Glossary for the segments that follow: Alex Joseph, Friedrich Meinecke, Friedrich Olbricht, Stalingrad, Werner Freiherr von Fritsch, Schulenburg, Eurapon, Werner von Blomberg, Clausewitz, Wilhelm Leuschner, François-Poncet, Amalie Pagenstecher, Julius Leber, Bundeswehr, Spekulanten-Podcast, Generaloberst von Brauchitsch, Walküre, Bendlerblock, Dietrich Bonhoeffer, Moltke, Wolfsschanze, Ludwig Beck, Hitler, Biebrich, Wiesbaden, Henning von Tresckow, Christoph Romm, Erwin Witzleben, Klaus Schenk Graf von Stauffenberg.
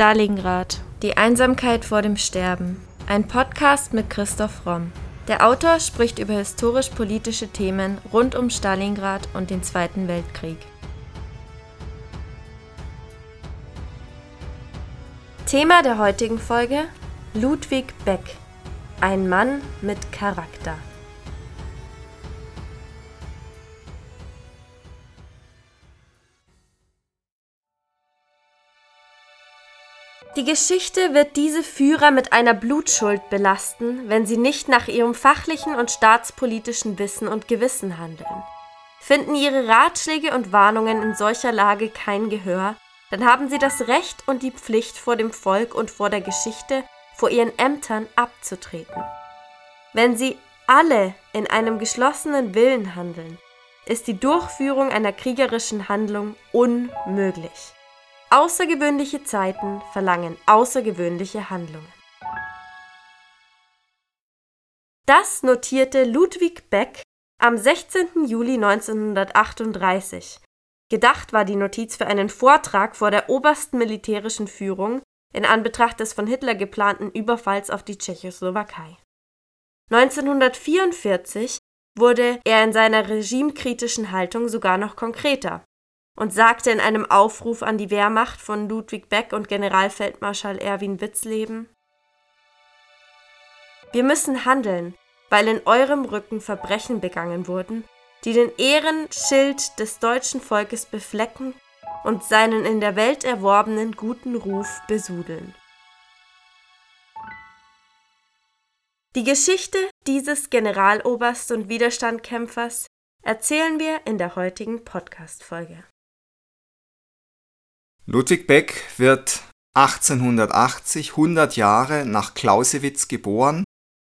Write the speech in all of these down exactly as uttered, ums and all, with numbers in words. Stalingrad. Die Einsamkeit vor dem Sterben. Ein Podcast mit Christoph Romm. Der Autor spricht über historisch-politische Themen rund um Stalingrad und den Zweiten Weltkrieg. Thema der heutigen Folge: Ludwig Beck, ein Mann mit Charakter. Die Geschichte wird diese Führer mit einer Blutschuld belasten, wenn sie nicht nach ihrem fachlichen und staatspolitischen Wissen und Gewissen handeln. Finden ihre Ratschläge und Warnungen in solcher Lage kein Gehör, dann haben sie das Recht und die Pflicht, vor dem Volk und vor der Geschichte, vor ihren Ämtern abzutreten. Wenn sie alle in einem geschlossenen Willen handeln, ist die Durchführung einer kriegerischen Handlung unmöglich. Außergewöhnliche Zeiten verlangen außergewöhnliche Handlungen. Das notierte Ludwig Beck am sechzehnten Juli neunzehnhundertachtunddreißig. Gedacht war die Notiz für einen Vortrag vor der obersten militärischen Führung in Anbetracht des von Hitler geplanten Überfalls auf die Tschechoslowakei. neunzehnhundertvierundvierzig wurde er in seiner regimekritischen Haltung sogar noch konkreter und sagte in einem Aufruf an die Wehrmacht von Ludwig Beck und Generalfeldmarschall Erwin Witzleben: Wir müssen handeln, weil in eurem Rücken Verbrechen begangen wurden, die den Ehrenschild des deutschen Volkes beflecken und seinen in der Welt erworbenen guten Ruf besudeln. Die Geschichte dieses Generaloberst und Widerstandkämpfers erzählen wir in der heutigen Podcast-Folge. Ludwig Beck wird achtzehnhundertachtzig, hundert Jahre nach Clausewitz geboren,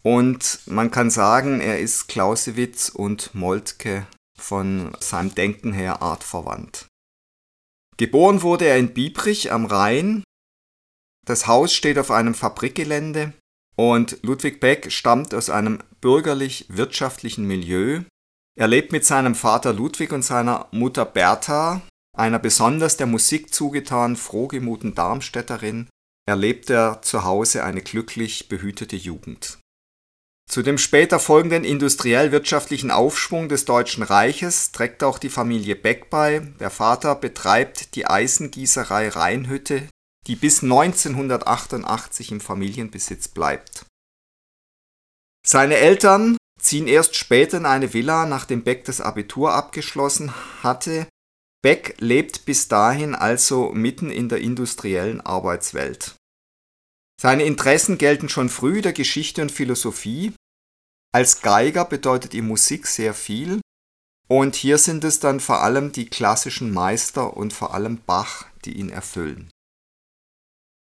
und man kann sagen, er ist Clausewitz und Moltke von seinem Denken her artverwandt. Geboren wurde er in Biebrich am Rhein. Das Haus steht auf einem Fabrikgelände und Ludwig Beck stammt aus einem bürgerlich-wirtschaftlichen Milieu. Er lebt mit seinem Vater Ludwig und seiner Mutter Bertha, einer besonders der Musik zugetan frohgemuten Darmstädterin, erlebt er zu Hause eine glücklich behütete Jugend. Zu dem später folgenden industriell-wirtschaftlichen Aufschwung des Deutschen Reiches trägt auch die Familie Beck bei. Der Vater betreibt die Eisengießerei Rheinhütte, die bis neunzehnhundertachtundachtzig im Familienbesitz bleibt. Seine Eltern ziehen erst später in eine Villa, nachdem Beck das Abitur abgeschlossen hatte. Beck lebt bis dahin also mitten in der industriellen Arbeitswelt. Seine Interessen gelten schon früh der Geschichte und Philosophie. Als Geiger bedeutet ihm Musik sehr viel, und hier sind es dann vor allem die klassischen Meister und vor allem Bach, die ihn erfüllen.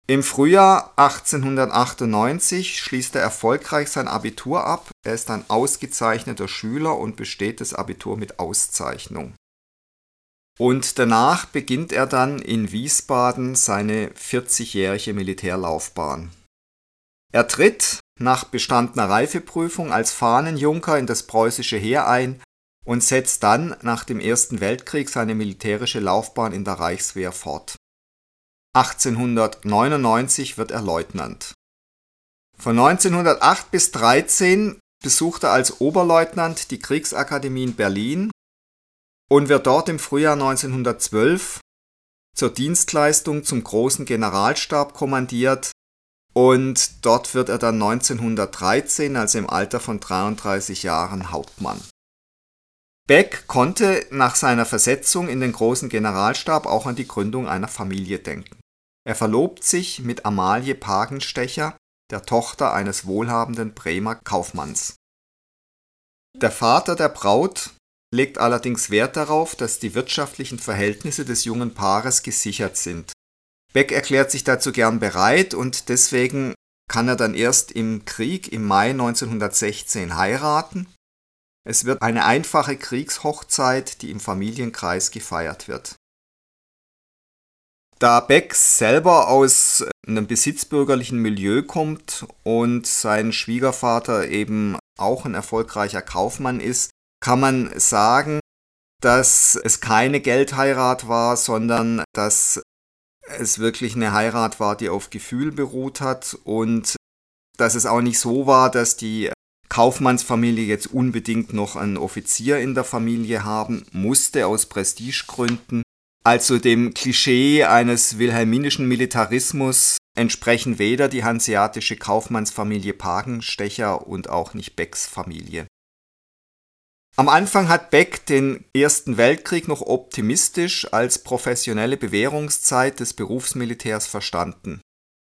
Im Frühjahr achtzehnhundertachtundneunzig schließt er erfolgreich sein Abitur ab. Er ist ein ausgezeichneter Schüler und besteht das Abitur mit Auszeichnung. Und danach beginnt er dann in Wiesbaden seine vierzigjährige Militärlaufbahn. Er tritt nach bestandener Reifeprüfung als Fahnenjunker in das preußische Heer ein und setzt dann nach dem Ersten Weltkrieg seine militärische Laufbahn in der Reichswehr fort. achtzehnhundertneunundneunzig wird er Leutnant. Von neunzehnhundertacht bis neunzehnhundertdreizehn besucht er als Oberleutnant die Kriegsakademie in Berlin und wird dort im Frühjahr neunzehnhundertzwölf zur Dienstleistung zum großen Generalstab kommandiert, und dort wird er dann neunzehnhundertdreizehn, also im Alter von dreiunddreißig Jahren, Hauptmann. Beck konnte nach seiner Versetzung in den großen Generalstab auch an die Gründung einer Familie denken. Er verlobt sich mit Amalie Pagenstecher, der Tochter eines wohlhabenden Bremer Kaufmanns. Der Vater der Braut legt allerdings Wert darauf, dass die wirtschaftlichen Verhältnisse des jungen Paares gesichert sind. Beck erklärt sich dazu gern bereit, und deswegen kann er dann erst im Krieg im Mai neunzehnhundertsechzehn heiraten. Es wird eine einfache Kriegshochzeit, die im Familienkreis gefeiert wird. Da Beck selber aus einem besitzbürgerlichen Milieu kommt und sein Schwiegervater eben auch ein erfolgreicher Kaufmann ist, kann man sagen, dass es keine Geldheirat war, sondern dass es wirklich eine Heirat war, die auf Gefühl beruht hat und dass es auch nicht so war, dass die Kaufmannsfamilie jetzt unbedingt noch einen Offizier in der Familie haben musste aus Prestigegründen. Also dem Klischee eines wilhelminischen Militarismus entsprechen weder die hanseatische Kaufmannsfamilie Pagenstecher und auch nicht Becks Familie. Am Anfang hat Beck den Ersten Weltkrieg noch optimistisch als professionelle Bewährungszeit des Berufsmilitärs verstanden.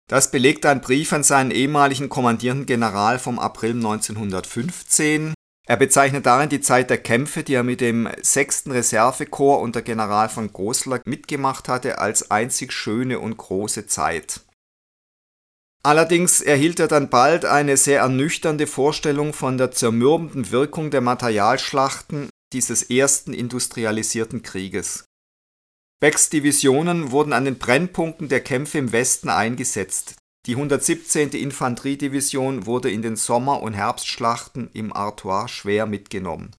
Das belegt ein Brief an seinen ehemaligen kommandierenden General vom April neunzehnhundertfünfzehn. Er bezeichnet darin die Zeit der Kämpfe, die er mit dem sechsten Reservekorps unter General von Goslar mitgemacht hatte, als einzig schöne und große Zeit. Allerdings erhielt er dann bald eine sehr ernüchternde Vorstellung von der zermürbenden Wirkung der Materialschlachten dieses ersten industrialisierten Krieges. Becks Divisionen wurden an den Brennpunkten der Kämpfe im Westen eingesetzt. Die hundertsiebzehnte Infanteriedivision wurde in den Sommer- und Herbstschlachten im Artois schwer mitgenommen.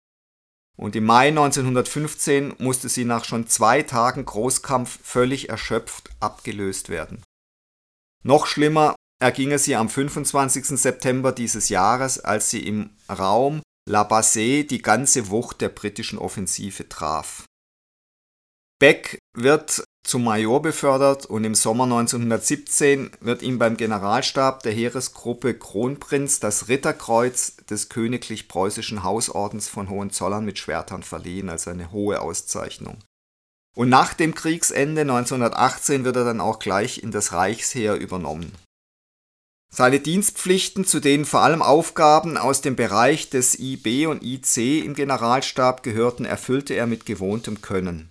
Und im Mai neunzehnhundertfünfzehn musste sie nach schon zwei Tagen Großkampf völlig erschöpft abgelöst werden. Noch schlimmer erging es ihr am fünfundzwanzigsten September dieses Jahres, als sie im Raum La Bassée die ganze Wucht der britischen Offensive traf. Beck wird zum Major befördert und im Sommer neunzehnhundertsiebzehn wird ihm beim Generalstab der Heeresgruppe Kronprinz das Ritterkreuz des Königlich-Preußischen Hausordens von Hohenzollern mit Schwertern verliehen, also eine hohe Auszeichnung. Und nach dem Kriegsende neunzehnhundertachtzehn wird er dann auch gleich in das Reichsheer übernommen. Seine Dienstpflichten, zu denen vor allem Aufgaben aus dem Bereich des I B und I C im Generalstab gehörten, erfüllte er mit gewohntem Können.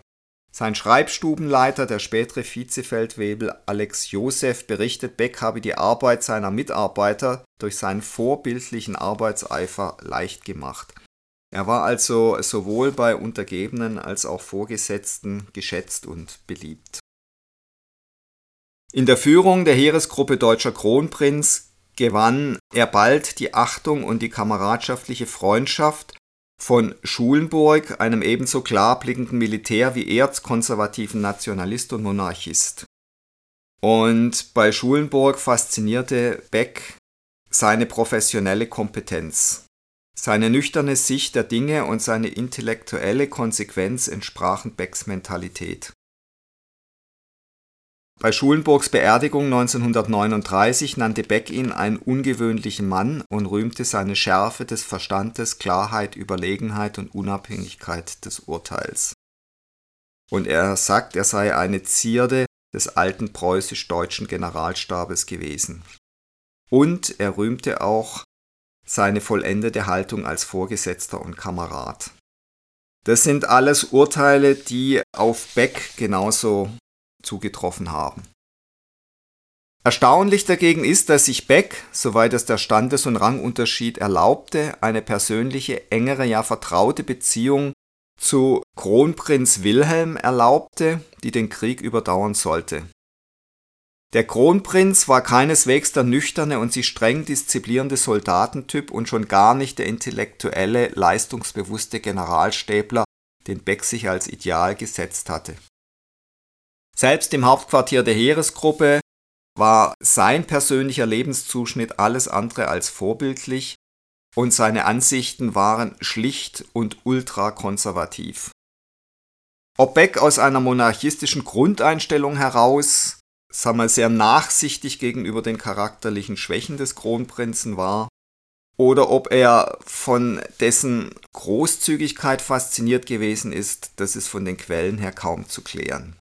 Sein Schreibstubenleiter, der spätere Vizefeldwebel Alex Joseph, berichtet, Beck habe die Arbeit seiner Mitarbeiter durch seinen vorbildlichen Arbeitseifer leicht gemacht. Er war also sowohl bei Untergebenen als auch Vorgesetzten geschätzt und beliebt. In der Führung der Heeresgruppe Deutscher Kronprinz gewann er bald die Achtung und die kameradschaftliche Freundschaft von Schulenburg, einem ebenso klar blickenden Militär wie erzkonservativen Nationalist und Monarchist. Und bei Schulenburg faszinierte Beck seine professionelle Kompetenz. Seine nüchterne Sicht der Dinge und seine intellektuelle Konsequenz entsprachen Becks Mentalität. Bei Schulenburgs Beerdigung neunzehnhundertneununddreißig nannte Beck ihn einen ungewöhnlichen Mann und rühmte seine Schärfe des Verstandes, Klarheit, Überlegenheit und Unabhängigkeit des Urteils. Und er sagt, er sei eine Zierde des alten preußisch-deutschen Generalstabes gewesen. Und er rühmte auch seine vollendete Haltung als Vorgesetzter und Kamerad. Das sind alles Urteile, die auf Beck genauso zugetroffen haben. Erstaunlich dagegen ist, dass sich Beck, soweit es der Standes- und Rangunterschied erlaubte, eine persönliche, engere, ja vertraute Beziehung zu Kronprinz Wilhelm erlaubte, die den Krieg überdauern sollte. Der Kronprinz war keineswegs der nüchterne und sich streng disziplinierende Soldatentyp und schon gar nicht der intellektuelle, leistungsbewusste Generalstäbler, den Beck sich als Ideal gesetzt hatte. Selbst im Hauptquartier der Heeresgruppe war sein persönlicher Lebenszuschnitt alles andere als vorbildlich und seine Ansichten waren schlicht und ultrakonservativ. Ob Beck aus einer monarchistischen Grundeinstellung heraus, sagen wir, sehr nachsichtig gegenüber den charakterlichen Schwächen des Kronprinzen war, oder ob er von dessen Großzügigkeit fasziniert gewesen ist, das ist von den Quellen her kaum zu klären.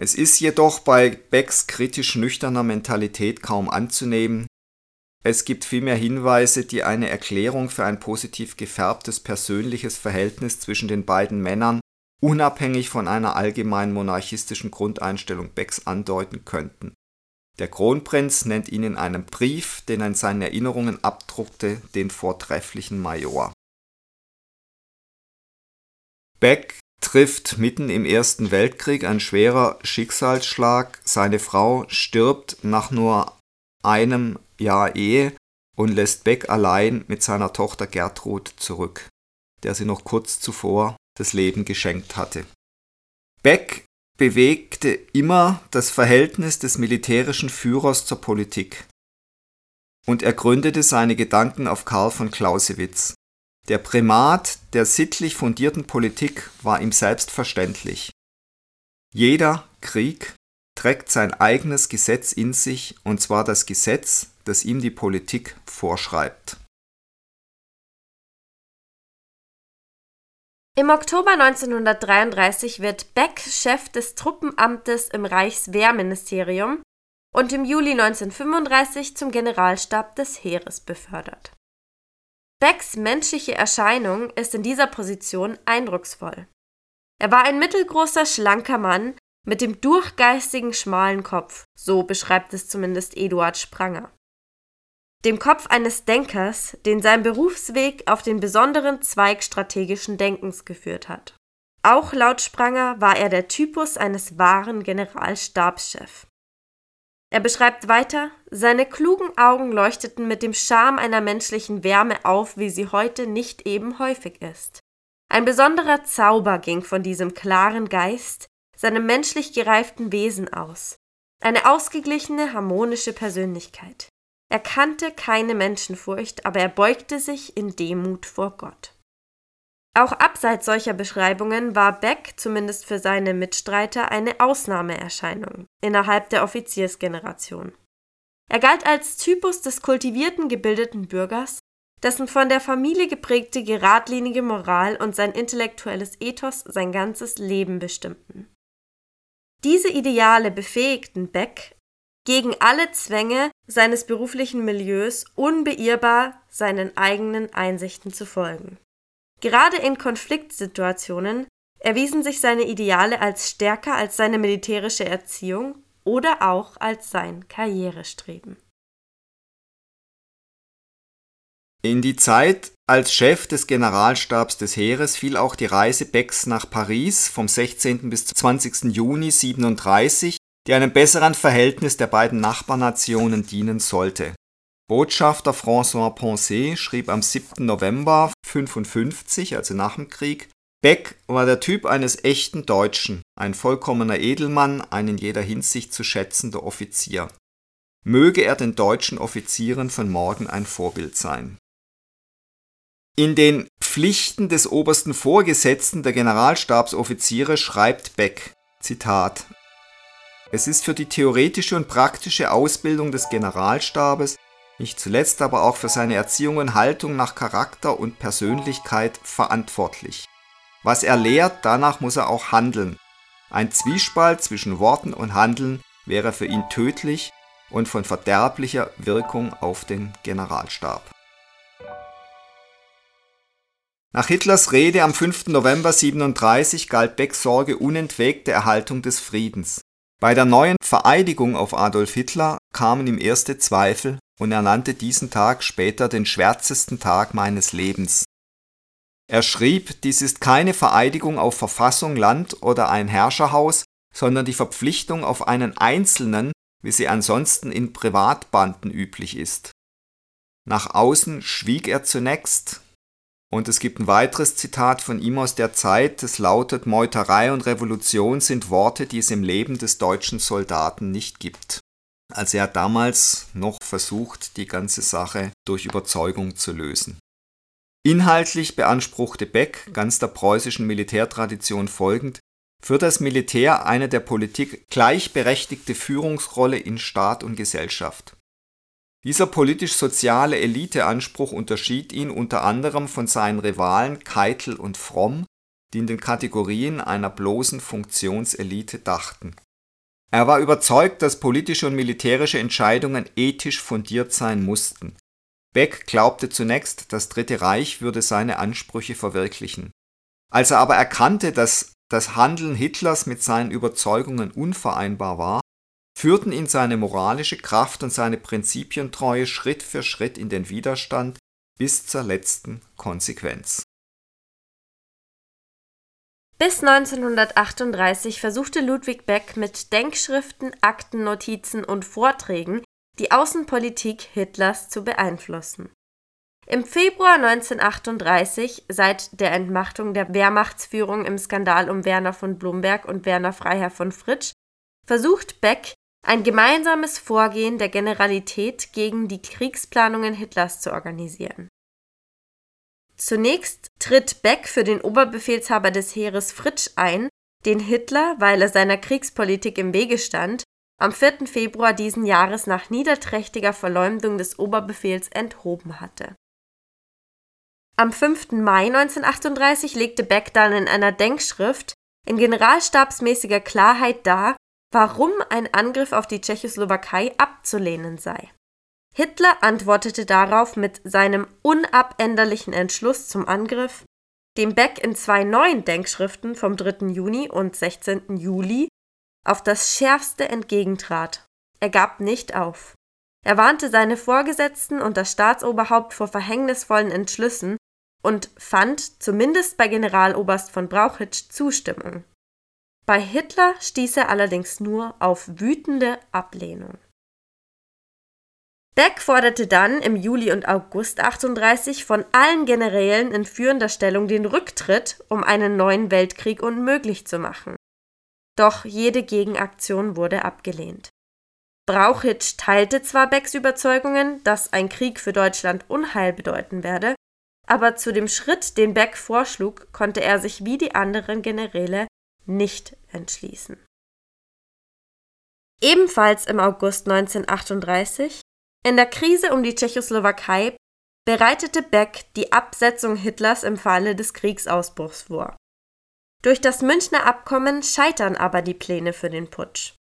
Es ist jedoch bei Becks kritisch nüchterner Mentalität kaum anzunehmen. Es gibt vielmehr Hinweise, die eine Erklärung für ein positiv gefärbtes persönliches Verhältnis zwischen den beiden Männern unabhängig von einer allgemeinen monarchistischen Grundeinstellung Becks andeuten könnten. Der Kronprinz nennt ihn in einem Brief, den er in seinen Erinnerungen abdruckte, den vortrefflichen Major. Beck trifft mitten im Ersten Weltkrieg ein schwerer Schicksalsschlag. Seine Frau stirbt nach nur einem Jahr Ehe und lässt Beck allein mit seiner Tochter Gertrud zurück, der sie noch kurz zuvor das Leben geschenkt hatte. Beck bewegte immer das Verhältnis des militärischen Führers zur Politik. Und er gründete seine Gedanken auf Karl von Clausewitz. Der Primat der sittlich fundierten Politik war ihm selbstverständlich. Jeder Krieg trägt sein eigenes Gesetz in sich, und zwar das Gesetz, das ihm die Politik vorschreibt. Im Oktober neunzehnhundertdreiunddreißig wird Beck Chef des Truppenamtes im Reichswehrministerium und im Juli neunzehnhundertfünfunddreißig zum Generalstab des Heeres befördert. Becks menschliche Erscheinung ist in dieser Position eindrucksvoll. Er war ein mittelgroßer, schlanker Mann mit dem durchgeistigen, schmalen Kopf, so beschreibt es zumindest Eduard Spranger. Dem Kopf eines Denkers, den sein Berufsweg auf den besonderen Zweig strategischen Denkens geführt hat. Auch laut Spranger war er der Typus eines wahren Generalstabschefs. Er beschreibt weiter, seine klugen Augen leuchteten mit dem Charme einer menschlichen Wärme auf, wie sie heute nicht eben häufig ist. Ein besonderer Zauber ging von diesem klaren Geist, seinem menschlich gereiften Wesen aus. Eine ausgeglichene, harmonische Persönlichkeit. Er kannte keine Menschenfurcht, aber er beugte sich in Demut vor Gott. Auch abseits solcher Beschreibungen war Beck, zumindest für seine Mitstreiter, eine Ausnahmeerscheinung innerhalb der Offiziersgeneration. Er galt als Typus des kultivierten, gebildeten Bürgers, dessen von der Familie geprägte geradlinige Moral und sein intellektuelles Ethos sein ganzes Leben bestimmten. Diese Ideale befähigten Beck, gegen alle Zwänge seines beruflichen Milieus unbeirrbar seinen eigenen Einsichten zu folgen. Gerade in Konfliktsituationen erwiesen sich seine Ideale als stärker als seine militärische Erziehung oder auch als sein Karrierestreben. In die Zeit als Chef des Generalstabs des Heeres fiel auch die Reise Becks nach Paris vom sechzehnten bis zwanzigsten Juni neunzehnhundertsiebenunddreißig, die einem besseren Verhältnis der beiden Nachbarnationen dienen sollte. Botschafter François-Poncet schrieb am siebten November neunzehnhundertfünfundfünfzig, also nach dem Krieg, Beck war der Typ eines echten Deutschen, ein vollkommener Edelmann, ein in jeder Hinsicht zu schätzender Offizier. Möge er den deutschen Offizieren von morgen ein Vorbild sein. In den Pflichten des obersten Vorgesetzten der Generalstabsoffiziere schreibt Beck, Zitat, es ist für die theoretische und praktische Ausbildung des Generalstabes, nicht zuletzt aber auch für seine Erziehung und Haltung nach Charakter und Persönlichkeit verantwortlich. Was er lehrt, danach muss er auch handeln. Ein Zwiespalt zwischen Worten und Handeln wäre für ihn tödlich und von verderblicher Wirkung auf den Generalstab. Nach Hitlers Rede am fünften November neunzehnhundertsiebenunddreißig galt Becks Sorge unentwegt der Erhaltung des Friedens. Bei der neuen Vereidigung auf Adolf Hitler kamen ihm erste Zweifel und er nannte diesen Tag später den schwärzesten Tag meines Lebens. Er schrieb, dies ist keine Vereidigung auf Verfassung, Land oder ein Herrscherhaus, sondern die Verpflichtung auf einen Einzelnen, wie sie ansonsten in Privatbanden üblich ist. Nach außen schwieg er zunächst, und es gibt ein weiteres Zitat von ihm aus der Zeit, das lautet, Meuterei und Revolution sind Worte, die es im Leben des deutschen Soldaten nicht gibt. Also er hat damals noch versucht, die ganze Sache durch Überzeugung zu lösen. Inhaltlich beanspruchte Beck, ganz der preußischen Militärtradition folgend, für das Militär eine der Politik gleichberechtigte Führungsrolle in Staat und Gesellschaft. Dieser politisch-soziale Eliteanspruch unterschied ihn unter anderem von seinen Rivalen Keitel und Fromm, die in den Kategorien einer bloßen Funktionselite dachten. Er war überzeugt, dass politische und militärische Entscheidungen ethisch fundiert sein mussten. Beck glaubte zunächst, das Dritte Reich würde seine Ansprüche verwirklichen. Als er aber erkannte, dass das Handeln Hitlers mit seinen Überzeugungen unvereinbar war, führten ihn seine moralische Kraft und seine Prinzipientreue Schritt für Schritt in den Widerstand bis zur letzten Konsequenz. Bis neunzehnhundertachtunddreißig versuchte Ludwig Beck mit Denkschriften, Aktennotizen und Vorträgen die Außenpolitik Hitlers zu beeinflussen. Im Februar neunzehnhundertachtunddreißig, seit der Entmachtung der Wehrmachtsführung im Skandal um Werner von Blomberg und Werner Freiherr von Fritsch, versucht Beck, ein gemeinsames Vorgehen der Generalität gegen die Kriegsplanungen Hitlers zu organisieren. Zunächst tritt Beck für den Oberbefehlshaber des Heeres Fritsch ein, den Hitler, weil er seiner Kriegspolitik im Wege stand, am vierten Februar diesen Jahres nach niederträchtiger Verleumdung des Oberbefehls enthoben hatte. Am fünften Mai neunzehnhundertachtunddreißig legte Beck dann in einer Denkschrift in generalstabsmäßiger Klarheit dar, warum ein Angriff auf die Tschechoslowakei abzulehnen sei. Hitler antwortete darauf mit seinem unabänderlichen Entschluss zum Angriff, dem Beck in zwei neuen Denkschriften vom dritten Juni und sechzehnten Juli auf das Schärfste entgegentrat. Er gab nicht auf. Er warnte seine Vorgesetzten und das Staatsoberhaupt vor verhängnisvollen Entschlüssen und fand, zumindest bei Generaloberst von Brauchitsch, Zustimmung. Bei Hitler stieß er allerdings nur auf wütende Ablehnung. Beck forderte dann im Juli und August achtunddreißig von allen Generälen in führender Stellung den Rücktritt, um einen neuen Weltkrieg unmöglich zu machen. Doch jede Gegenaktion wurde abgelehnt. Brauchitsch teilte zwar Becks Überzeugungen, dass ein Krieg für Deutschland Unheil bedeuten werde, aber zu dem Schritt, den Beck vorschlug, konnte er sich wie die anderen Generäle nicht entschließen. Ebenfalls im August neunzehnhundertachtunddreißig, in der Krise um die Tschechoslowakei, bereitete Beck die Absetzung Hitlers im Falle des Kriegsausbruchs vor. Durch das Münchner Abkommen scheitern aber die Pläne für den Putsch.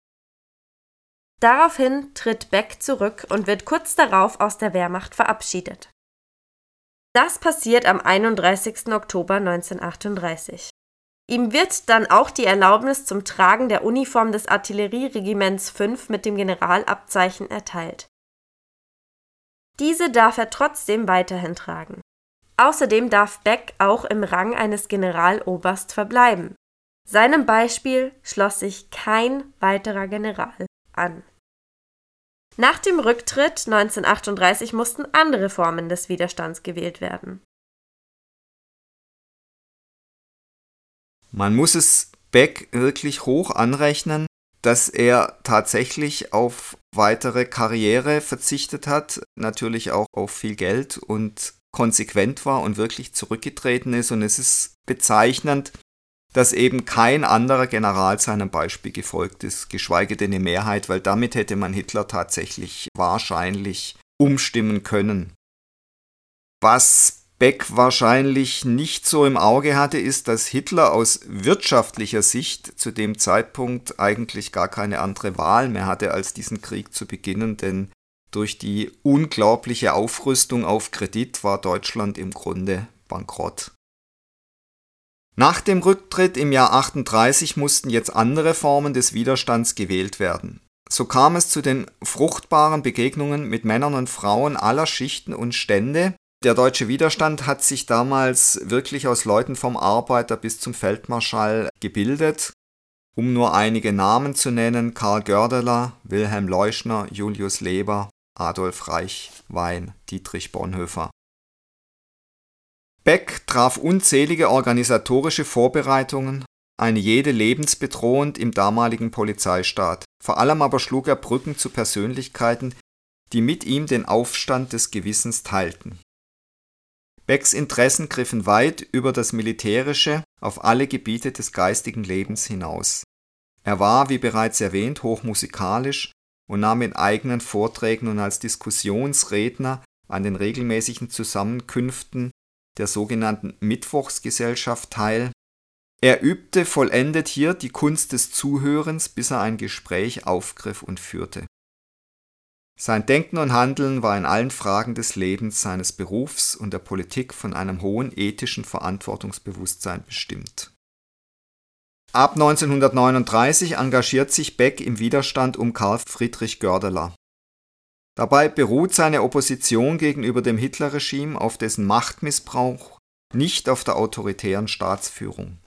Daraufhin tritt Beck zurück und wird kurz darauf aus der Wehrmacht verabschiedet. Das passiert am einunddreißigsten Oktober neunzehnhundertachtunddreißig. Ihm wird dann auch die Erlaubnis zum Tragen der Uniform des Artillerieregiments fünf mit dem Generalabzeichen erteilt. Diese darf er trotzdem weiterhin tragen. Außerdem darf Beck auch im Rang eines Generaloberst verbleiben. Seinem Beispiel schloss sich kein weiterer General an. Nach dem Rücktritt neunzehnhundertachtunddreißig mussten andere Formen des Widerstands gewählt werden. Man muss es Beck wirklich hoch anrechnen, dass er tatsächlich auf weitere Karriere verzichtet hat, natürlich auch auf viel Geld und konsequent war und wirklich zurückgetreten ist. Und es ist bezeichnend, dass eben kein anderer General seinem Beispiel gefolgt ist, geschweige denn eine Mehrheit, weil damit hätte man Hitler tatsächlich wahrscheinlich umstimmen können. Was Beck wahrscheinlich nicht so im Auge hatte, ist, dass Hitler aus wirtschaftlicher Sicht zu dem Zeitpunkt eigentlich gar keine andere Wahl mehr hatte, als diesen Krieg zu beginnen, denn durch die unglaubliche Aufrüstung auf Kredit war Deutschland im Grunde bankrott. Nach dem Rücktritt im Jahr achtunddreißig mussten jetzt andere Formen des Widerstands gewählt werden. So kam es zu den fruchtbaren Begegnungen mit Männern und Frauen aller Schichten und Stände. Der deutsche Widerstand hat sich damals wirklich aus Leuten vom Arbeiter bis zum Feldmarschall gebildet. Um nur einige Namen zu nennen: Karl Gördeler, Wilhelm Leuschner, Julius Leber, Adolf Reichwein, Dietrich Bonhoeffer. Beck traf unzählige organisatorische Vorbereitungen, eine jede lebensbedrohend im damaligen Polizeistaat. Vor allem aber schlug er Brücken zu Persönlichkeiten, die mit ihm den Aufstand des Gewissens teilten. Becks Interessen griffen weit über das Militärische auf alle Gebiete des geistigen Lebens hinaus. Er war, wie bereits erwähnt, hochmusikalisch und nahm in eigenen Vorträgen und als Diskussionsredner an den regelmäßigen Zusammenkünften der sogenannten Mittwochsgesellschaft teil. Er übte vollendet hier die Kunst des Zuhörens, bis er ein Gespräch aufgriff und führte. Sein Denken und Handeln war in allen Fragen des Lebens, seines Berufs und der Politik von einem hohen ethischen Verantwortungsbewusstsein bestimmt. Ab neunzehnhundertneununddreißig engagiert sich Beck im Widerstand um Karl Friedrich Gördeler. Dabei beruht seine Opposition gegenüber dem Hitlerregime auf dessen Machtmissbrauch, nicht auf der autoritären Staatsführung.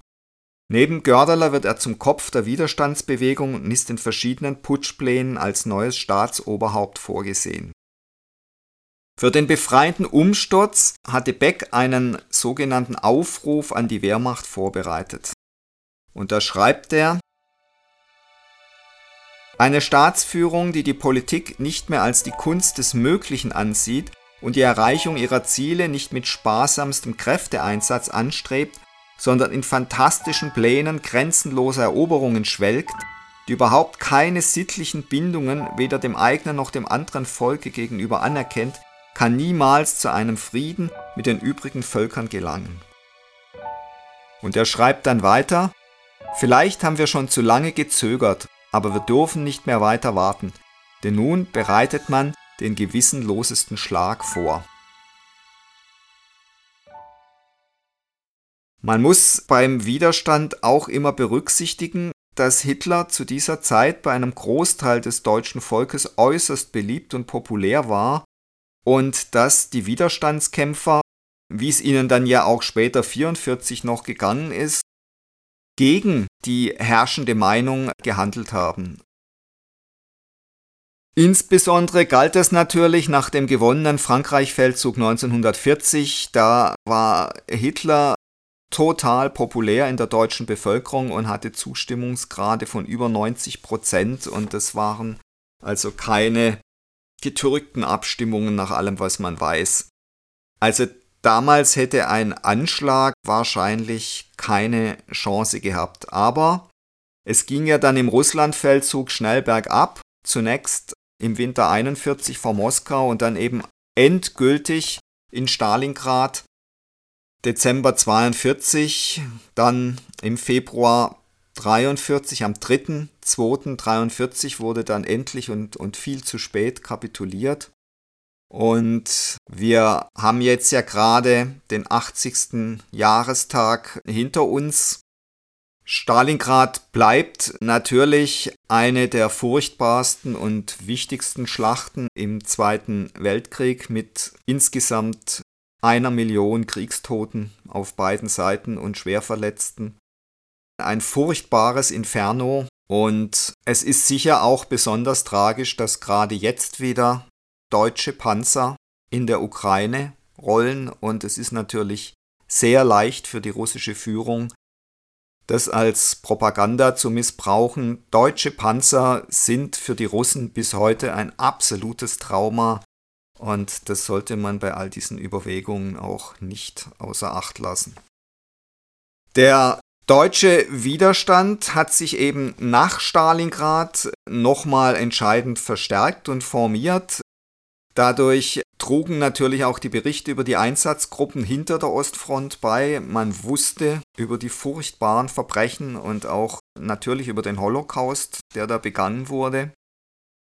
Neben Gördeler wird er zum Kopf der Widerstandsbewegung und ist in verschiedenen Putschplänen als neues Staatsoberhaupt vorgesehen. Für den befreienden Umsturz hatte Beck einen sogenannten Aufruf an die Wehrmacht vorbereitet. Und da schreibt er: Eine Staatsführung, die die Politik nicht mehr als die Kunst des Möglichen ansieht und die Erreichung ihrer Ziele nicht mit sparsamstem Kräfteeinsatz anstrebt, sondern in fantastischen Plänen grenzenloser Eroberungen schwelgt, die überhaupt keine sittlichen Bindungen weder dem eigenen noch dem anderen Volke gegenüber anerkennt, kann niemals zu einem Frieden mit den übrigen Völkern gelangen. Und er schreibt dann weiter: Vielleicht haben wir schon zu lange gezögert, aber wir dürfen nicht mehr weiter warten, denn nun bereitet man den gewissenlosesten Schlag vor. Man muss beim Widerstand auch immer berücksichtigen, dass Hitler zu dieser Zeit bei einem Großteil des deutschen Volkes äußerst beliebt und populär war und dass die Widerstandskämpfer, wie es ihnen dann ja auch später vierundvierzig noch gegangen ist, gegen die herrschende Meinung gehandelt haben. Insbesondere galt es natürlich nach dem gewonnenen Frankreichfeldzug neunzehnhundertvierzig, da war Hitler total populär in der deutschen Bevölkerung und hatte Zustimmungsgrade von über neunzig Prozent und das waren also keine getürkten Abstimmungen nach allem, was man weiß. Also damals hätte ein Anschlag wahrscheinlich keine Chance gehabt, aber es ging ja dann im Russlandfeldzug schnell bergab, zunächst im Winter einundvierzig vor Moskau und dann eben endgültig in Stalingrad Dezember zweiundvierzig, dann im Februar dreiundvierzig, am dritten zweiten dreiundvierzig wurde dann endlich und, und viel zu spät kapituliert. Und wir haben jetzt ja gerade den achtzigsten Jahrestag hinter uns. Stalingrad bleibt natürlich eine der furchtbarsten und wichtigsten Schlachten im Zweiten Weltkrieg mit insgesamt einer Million Kriegstoten auf beiden Seiten und Schwerverletzten. Ein furchtbares Inferno und es ist sicher auch besonders tragisch, dass gerade jetzt wieder deutsche Panzer in der Ukraine rollen und es ist natürlich sehr leicht für die russische Führung, das als Propaganda zu missbrauchen. Deutsche Panzer sind für die Russen bis heute ein absolutes Trauma. Und das sollte man bei all diesen Überlegungen auch nicht außer Acht lassen. Der deutsche Widerstand hat sich eben nach Stalingrad nochmal entscheidend verstärkt und formiert. Dadurch trugen natürlich auch die Berichte über die Einsatzgruppen hinter der Ostfront bei. Man wusste über die furchtbaren Verbrechen und auch natürlich über den Holocaust, der da begangen wurde.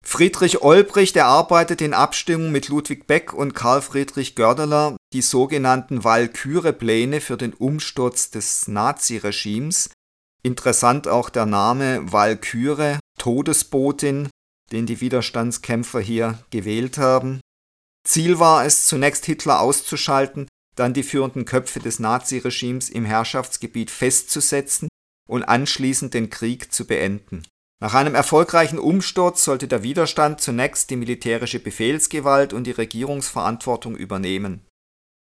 Friedrich Olbricht erarbeitet in Abstimmung mit Ludwig Beck und Karl Friedrich Gördeler die sogenannten Walküre-Pläne für den Umsturz des Naziregimes. Interessant auch der Name Walküre, Todesbotin, den die Widerstandskämpfer hier gewählt haben. Ziel war es, zunächst Hitler auszuschalten, dann die führenden Köpfe des Naziregimes im Herrschaftsgebiet festzusetzen und anschließend den Krieg zu beenden. Nach einem erfolgreichen Umsturz sollte der Widerstand zunächst die militärische Befehlsgewalt und die Regierungsverantwortung übernehmen.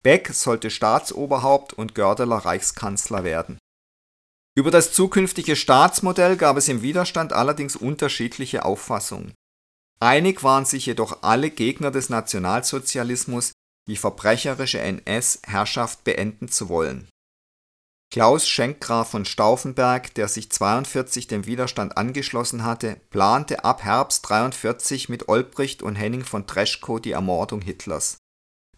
Beck sollte Staatsoberhaupt und Gördeler Reichskanzler werden. Über das zukünftige Staatsmodell gab es im Widerstand allerdings unterschiedliche Auffassungen. Einig waren sich jedoch alle Gegner des Nationalsozialismus, die verbrecherische N S-Herrschaft beenden zu wollen. Klaus Schenk Graf von Stauffenberg, der sich zweiundvierzig dem Widerstand angeschlossen hatte, plante ab Herbst dreiundvierzig mit Olbricht und Henning von Tresckow die Ermordung Hitlers.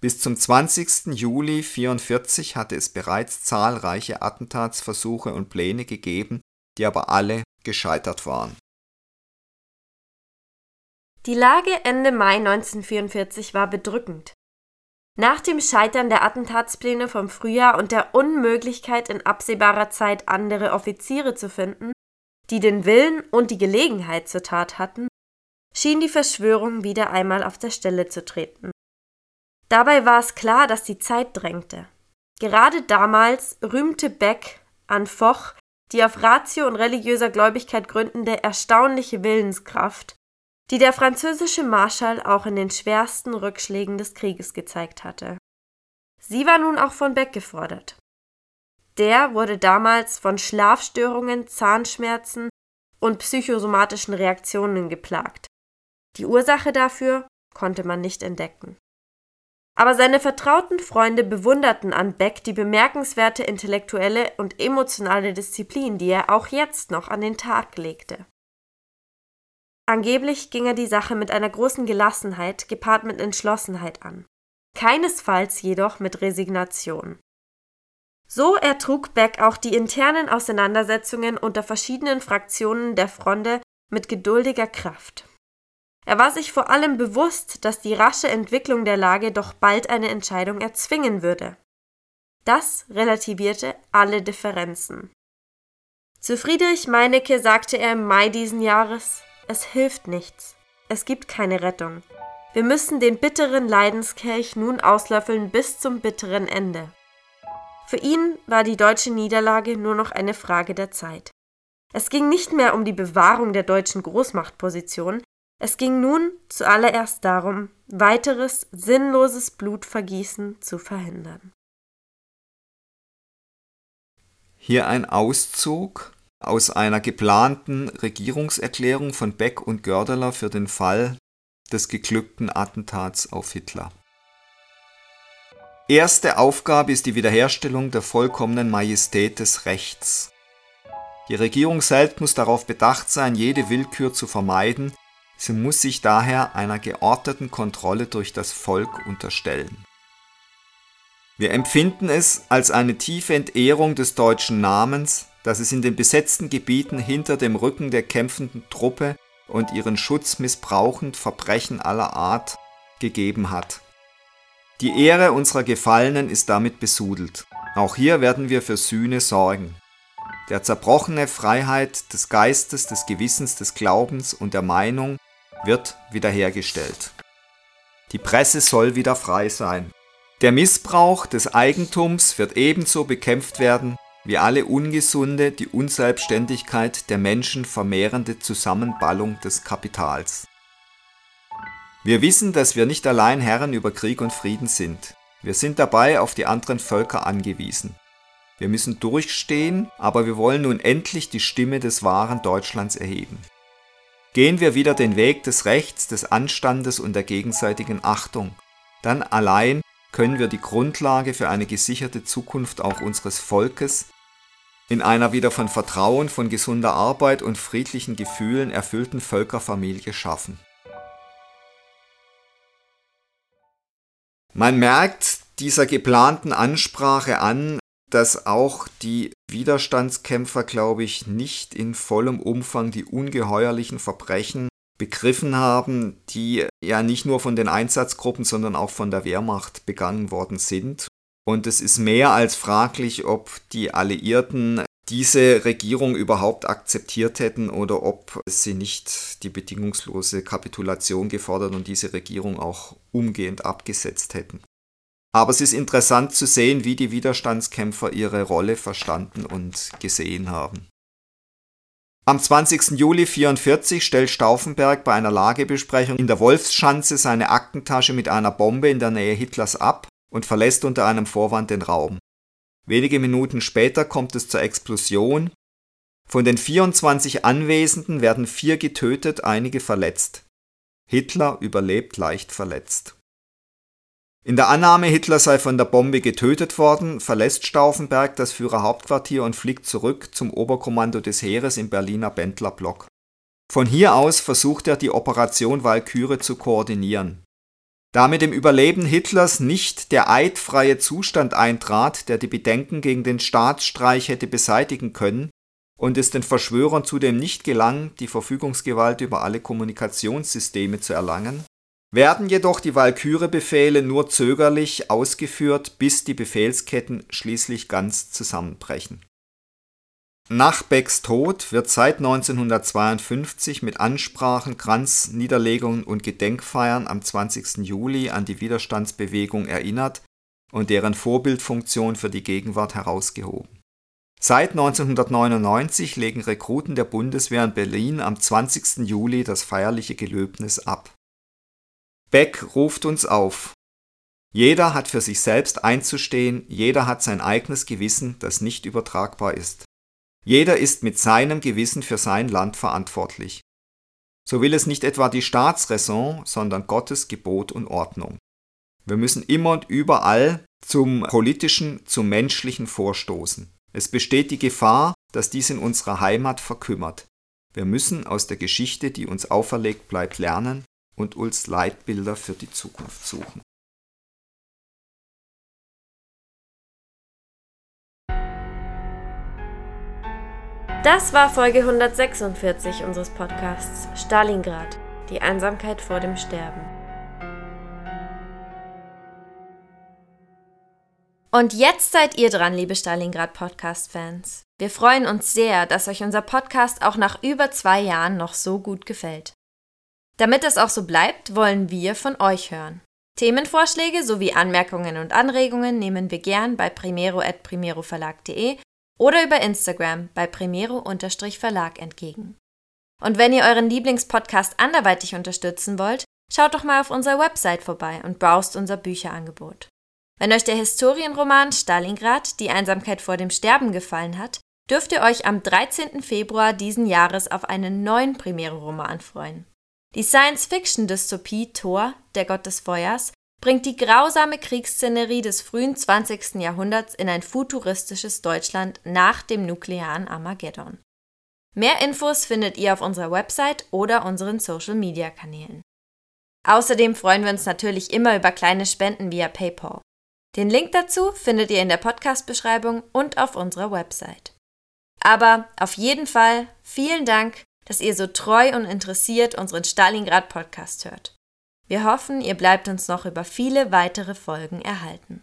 Bis zum zwanzigsten Juli vierundvierzig hatte es bereits zahlreiche Attentatsversuche und Pläne gegeben, die aber alle gescheitert waren. Die Lage Ende Mai neunzehnhundertvierundvierzig war bedrückend. Nach dem Scheitern der Attentatspläne vom Frühjahr und der Unmöglichkeit, in absehbarer Zeit andere Offiziere zu finden, die den Willen und die Gelegenheit zur Tat hatten, schien die Verschwörung wieder einmal auf der Stelle zu treten. Dabei war es klar, dass die Zeit drängte. Gerade damals rühmte Beck an Foch die auf Ratio und religiöser Gläubigkeit gründende erstaunliche Willenskraft, die der französische Marschall auch in den schwersten Rückschlägen des Krieges gezeigt hatte. Sie war nun auch von Beck gefordert. Der wurde damals von Schlafstörungen, Zahnschmerzen und psychosomatischen Reaktionen geplagt. Die Ursache dafür konnte man nicht entdecken. Aber seine vertrauten Freunde bewunderten an Beck die bemerkenswerte intellektuelle und emotionale Disziplin, die er auch jetzt noch an den Tag legte. Angeblich ging er die Sache mit einer großen Gelassenheit, gepaart mit Entschlossenheit an. Keinesfalls jedoch mit Resignation. So ertrug Beck auch die internen Auseinandersetzungen unter verschiedenen Fraktionen der Fronde mit geduldiger Kraft. Er war sich vor allem bewusst, dass die rasche Entwicklung der Lage doch bald eine Entscheidung erzwingen würde. Das relativierte alle Differenzen. Zu Friedrich Meinecke sagte er im Mai diesen Jahres: Es hilft nichts. Es gibt keine Rettung. Wir müssen den bitteren Leidenskelch nun auslöffeln bis zum bitteren Ende. Für ihn war die deutsche Niederlage nur noch eine Frage der Zeit. Es ging nicht mehr um die Bewahrung der deutschen Großmachtposition, es ging nun zuallererst darum, weiteres sinnloses Blutvergießen zu verhindern. Hier ein Auszug aus einer geplanten Regierungserklärung von Beck und Gördeler für den Fall des geglückten Attentats auf Hitler. Erste Aufgabe ist die Wiederherstellung der vollkommenen Majestät des Rechts. Die Regierung selbst muss darauf bedacht sein, jede Willkür zu vermeiden. Sie muss sich daher einer geordneten Kontrolle durch das Volk unterstellen. Wir empfinden es als eine tiefe Entehrung des deutschen Namens, dass es in den besetzten Gebieten hinter dem Rücken der kämpfenden Truppe und ihren Schutz missbrauchend Verbrechen aller Art gegeben hat. Die Ehre unserer Gefallenen ist damit besudelt. Auch hier werden wir für Sühne sorgen. Der zerbrochene Freiheit des Geistes, des Gewissens, des Glaubens und der Meinung wird wiederhergestellt. Die Presse soll wieder frei sein. Der Missbrauch des Eigentums wird ebenso bekämpft werden, wie alle ungesunde, die Unselbstständigkeit der Menschen vermehrende Zusammenballung des Kapitals. Wir wissen, dass wir nicht allein Herren über Krieg und Frieden sind. Wir sind dabei auf die anderen Völker angewiesen. Wir müssen durchstehen, aber wir wollen nun endlich die Stimme des wahren Deutschlands erheben. Gehen wir wieder den Weg des Rechts, des Anstandes und der gegenseitigen Achtung. Dann allein können wir die Grundlage für eine gesicherte Zukunft auch unseres Volkes in einer wieder von Vertrauen, von gesunder Arbeit und friedlichen Gefühlen erfüllten Völkerfamilie schaffen. Man merkt dieser geplanten Ansprache an, dass auch die Widerstandskämpfer, glaube ich, nicht in vollem Umfang die ungeheuerlichen Verbrechen begriffen haben, die ja nicht nur von den Einsatzgruppen, sondern auch von der Wehrmacht begangen worden sind. Und es ist mehr als fraglich, ob die Alliierten diese Regierung überhaupt akzeptiert hätten oder ob sie nicht die bedingungslose Kapitulation gefordert und diese Regierung auch umgehend abgesetzt hätten. Aber es ist interessant zu sehen, wie die Widerstandskämpfer ihre Rolle verstanden und gesehen haben. Am zwanzigsten Juli neunzehnhundertvierundvierzig stellt Stauffenberg bei einer Lagebesprechung in der Wolfsschanze seine Aktentasche mit einer Bombe in der Nähe Hitlers ab und verlässt unter einem Vorwand den Raum. Wenige Minuten später kommt es zur Explosion. Von den vierundzwanzig Anwesenden werden vier getötet, einige verletzt. Hitler überlebt leicht verletzt. In der Annahme, Hitler sei von der Bombe getötet worden, verlässt Stauffenberg das Führerhauptquartier und fliegt zurück zum Oberkommando des Heeres im Berliner Bendlerblock. Von hier aus versucht er, die Operation Walküre zu koordinieren. Da mit dem Überleben Hitlers nicht der eidfreie Zustand eintrat, der die Bedenken gegen den Staatsstreich hätte beseitigen können, und es den Verschwörern zudem nicht gelang, die Verfügungsgewalt über alle Kommunikationssysteme zu erlangen, werden jedoch die Walküre-Befehle nur zögerlich ausgeführt, bis die Befehlsketten schließlich ganz zusammenbrechen. Nach Becks Tod wird seit neunzehnhundertzweiundfünfzig mit Ansprachen, Kranzniederlegungen und Gedenkfeiern am zwanzigsten Juli an die Widerstandsbewegung erinnert und deren Vorbildfunktion für die Gegenwart herausgehoben. Seit neunzehnhundertneunundneunzig legen Rekruten der Bundeswehr in Berlin am zwanzigsten Juli das feierliche Gelöbnis ab. Beck ruft uns auf. Jeder hat für sich selbst einzustehen, jeder hat sein eigenes Gewissen, das nicht übertragbar ist. Jeder ist mit seinem Gewissen für sein Land verantwortlich. So will es nicht etwa die Staatsräson, sondern Gottes Gebot und Ordnung. Wir müssen immer und überall zum Politischen, zum Menschlichen vorstoßen. Es besteht die Gefahr, dass dies in unserer Heimat verkümmert. Wir müssen aus der Geschichte, die uns auferlegt bleibt, lernen und uns Leitbilder für die Zukunft suchen. Das war Folge hundertsechsundvierzig unseres Podcasts Stalingrad, die Einsamkeit vor dem Sterben. Und jetzt seid ihr dran, liebe Stalingrad-Podcast-Fans. Wir freuen uns sehr, dass euch unser Podcast auch nach über zwei Jahren noch so gut gefällt. Damit das auch so bleibt, wollen wir von euch hören. Themenvorschläge sowie Anmerkungen und Anregungen nehmen wir gern bei primero at primeroverlag punkt de oder über Instagram bei primero-verlag entgegen. Und wenn ihr euren Lieblingspodcast anderweitig unterstützen wollt, schaut doch mal auf unserer Website vorbei und browst unser Bücherangebot. Wenn euch der Historienroman Stalingrad, die Einsamkeit vor dem Sterben gefallen hat, dürft ihr euch am dreizehnten Februar diesen Jahres auf einen neuen Primero-Roman freuen. Die Science-Fiction-Dystopie Thor, der Gott des Feuers, bringt die grausame Kriegsszenerie des frühen zwanzigsten Jahrhunderts in ein futuristisches Deutschland nach dem nuklearen Armageddon. Mehr Infos findet ihr auf unserer Website oder unseren Social-Media-Kanälen. Außerdem freuen wir uns natürlich immer über kleine Spenden via PayPal. Den Link dazu findet ihr in der Podcast-Beschreibung und auf unserer Website. Aber auf jeden Fall vielen Dank, dass ihr so treu und interessiert unseren Stalingrad-Podcast hört. Wir hoffen, ihr bleibt uns noch über viele weitere Folgen erhalten.